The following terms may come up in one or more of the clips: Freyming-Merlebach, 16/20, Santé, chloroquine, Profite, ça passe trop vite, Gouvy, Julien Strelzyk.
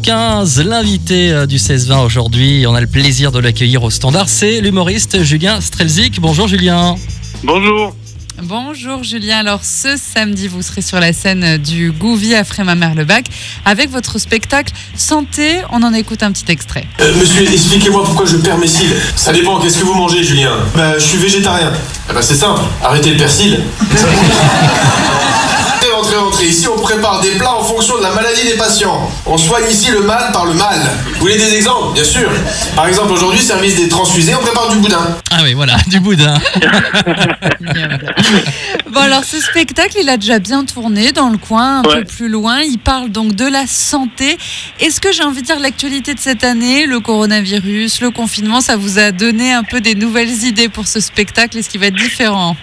8h15, l'invité du 16-20 aujourd'hui, on a le plaisir de l'accueillir au standard, c'est l'humoriste Julien Strelzyk. Bonjour Julien. Bonjour. Bonjour Julien, alors ce samedi vous serez sur la scène du Gouvy à Freyming-Merlebach avec votre spectacle Santé, on en écoute un petit extrait. Monsieur, expliquez-moi pourquoi je perds mes cils. Ça dépend, qu'est-ce que vous mangez Julien? Je suis végétarien. C'est simple, arrêtez le persil. Entrez, ici on prépare des plats en fonction de la maladie des patients. On soigne ici le mal par le mal. Vous voulez des exemples? Bien sûr. Par exemple aujourd'hui, service des transfusés, on prépare du boudin. Ah oui, voilà, du boudin. Bon alors ce spectacle, il a déjà bien tourné dans le coin, un peu plus loin. Il parle donc de la santé. Est-ce que j'ai envie de dire l'actualité de cette année, le coronavirus, le confinement, ça vous a donné un peu des nouvelles idées pour ce spectacle? Est-ce qu'il va être différent?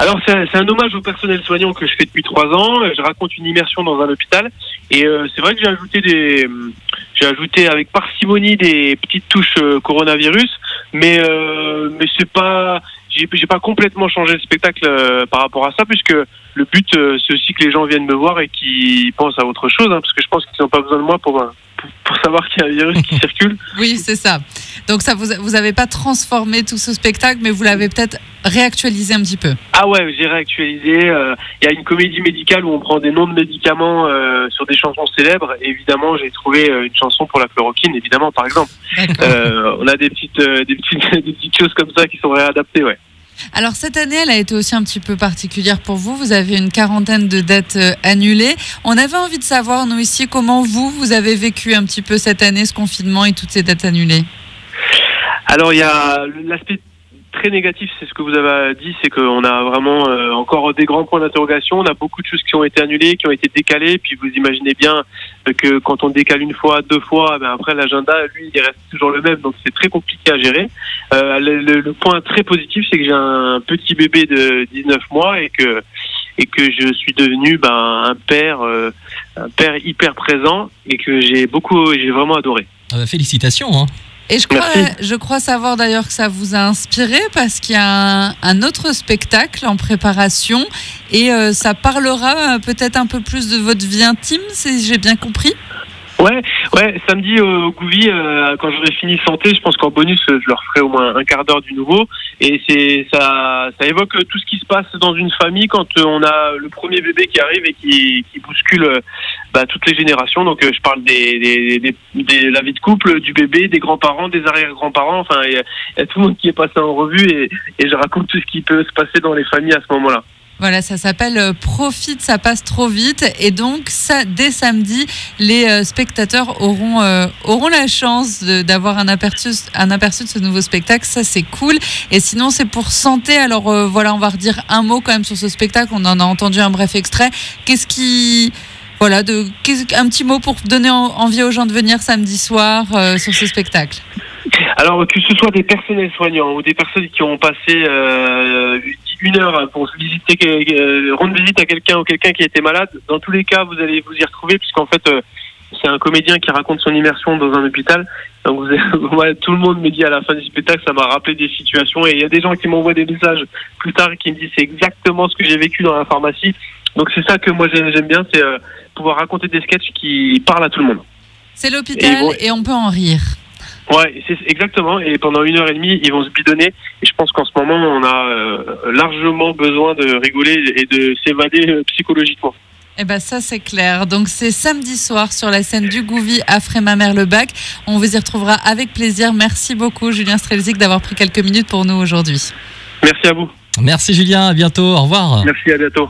Alors c'est un hommage au personnel soignant que je fais depuis 3 ans. Je raconte une immersion dans un hôpital et c'est vrai que j'ai ajouté avec parcimonie des petites touches coronavirus, mais c'est pas, j'ai pas complètement changé le spectacle par rapport à ça, puisque le but c'est aussi que les gens viennent me voir et qu'ils pensent à autre chose, parce que je pense qu'ils n'ont pas besoin de moi pour savoir qu'il y a un virus qui circule. Oui, c'est ça. Donc ça, vous avez pas transformé tout ce spectacle, mais vous l'avez peut-être réactualisé un petit peu. Ah ouais, j'ai réactualisé. Il y a une comédie médicale où on prend des noms de médicaments sur des chansons célèbres. Et évidemment, j'ai trouvé une chanson pour la chloroquine, évidemment, par exemple. On a des petites choses comme ça qui sont réadaptées, ouais. Alors cette année, elle a été aussi un petit peu particulière pour vous. Vous avez une quarantaine de dates annulées. On avait envie de savoir, nous ici, comment vous avez vécu un petit peu cette année, ce confinement et toutes ces dates annulées. Alors il y a l'aspect très négatif, c'est ce que vous avez dit, c'est qu'on a vraiment encore des grands points d'interrogation. On a beaucoup de choses qui ont été annulées, qui ont été décalées. Puis vous imaginez bien que quand on décale une fois, 2 fois, ben après l'agenda, lui, il reste toujours le même. Donc c'est très compliqué à gérer. Le point très positif, c'est que j'ai un petit bébé de 19 mois et que je suis devenu un père hyper présent et que j'ai vraiment adoré. Ah bah, félicitations hein. Et je crois savoir d'ailleurs que ça vous a inspiré, parce qu'il y a un autre spectacle en préparation et ça parlera peut-être un peu plus de votre vie intime, si j'ai bien compris. Ouais, samedi au Gouvy, quand j'aurai fini Santé, je pense qu'en bonus, je leur ferai au moins un quart d'heure du nouveau. Et ça évoque tout ce qui se passe dans une famille quand on a le premier bébé qui arrive et qui bouscule toutes les générations. Donc je parle de la vie de couple, du bébé, des grands-parents, des arrière-grands-parents. Enfin, il y a tout le monde qui est passé en revue et je raconte tout ce qui peut se passer dans les familles à ce moment-là. Voilà, ça s'appelle Profite, ça passe trop vite. Et donc, ça, dès samedi, les spectateurs auront la chance d'avoir un aperçu de ce nouveau spectacle. Ça, c'est cool. Et sinon, c'est pour Santé. Alors, on va redire un mot quand même sur ce spectacle. On en a entendu un bref extrait. Un petit mot pour donner envie aux gens de venir samedi soir sur ce spectacle. Alors, que ce soit des personnels soignants ou des personnes qui ont passé... 1 heure pour rendre visite à quelqu'un ou quelqu'un qui était malade. Dans tous les cas, vous allez vous y retrouver, puisqu'en fait, c'est un comédien qui raconte son immersion dans un hôpital. Donc, tout le monde me dit à la fin du spectacle, ça m'a rappelé des situations. Et il y a des gens qui m'envoient des messages plus tard qui me disent c'est exactement ce que j'ai vécu dans la pharmacie. Donc, c'est ça que moi j'aime bien, c'est pouvoir raconter des sketchs qui parlent à tout le monde. C'est l'hôpital et on peut en rire. Ouais, c'est exactement. Et pendant 1h30, ils vont se bidonner. Et je pense qu'en ce moment, on a largement besoin de rigoler et de s'évader psychologiquement. Eh ben ça, c'est clair. Donc, c'est samedi soir sur la scène du Gouvy à Freyming-Merlebach. On vous y retrouvera avec plaisir. Merci beaucoup, Julien Strelzyk, d'avoir pris quelques minutes pour nous aujourd'hui. Merci à vous. Merci, Julien. À bientôt. Au revoir. Merci, à bientôt.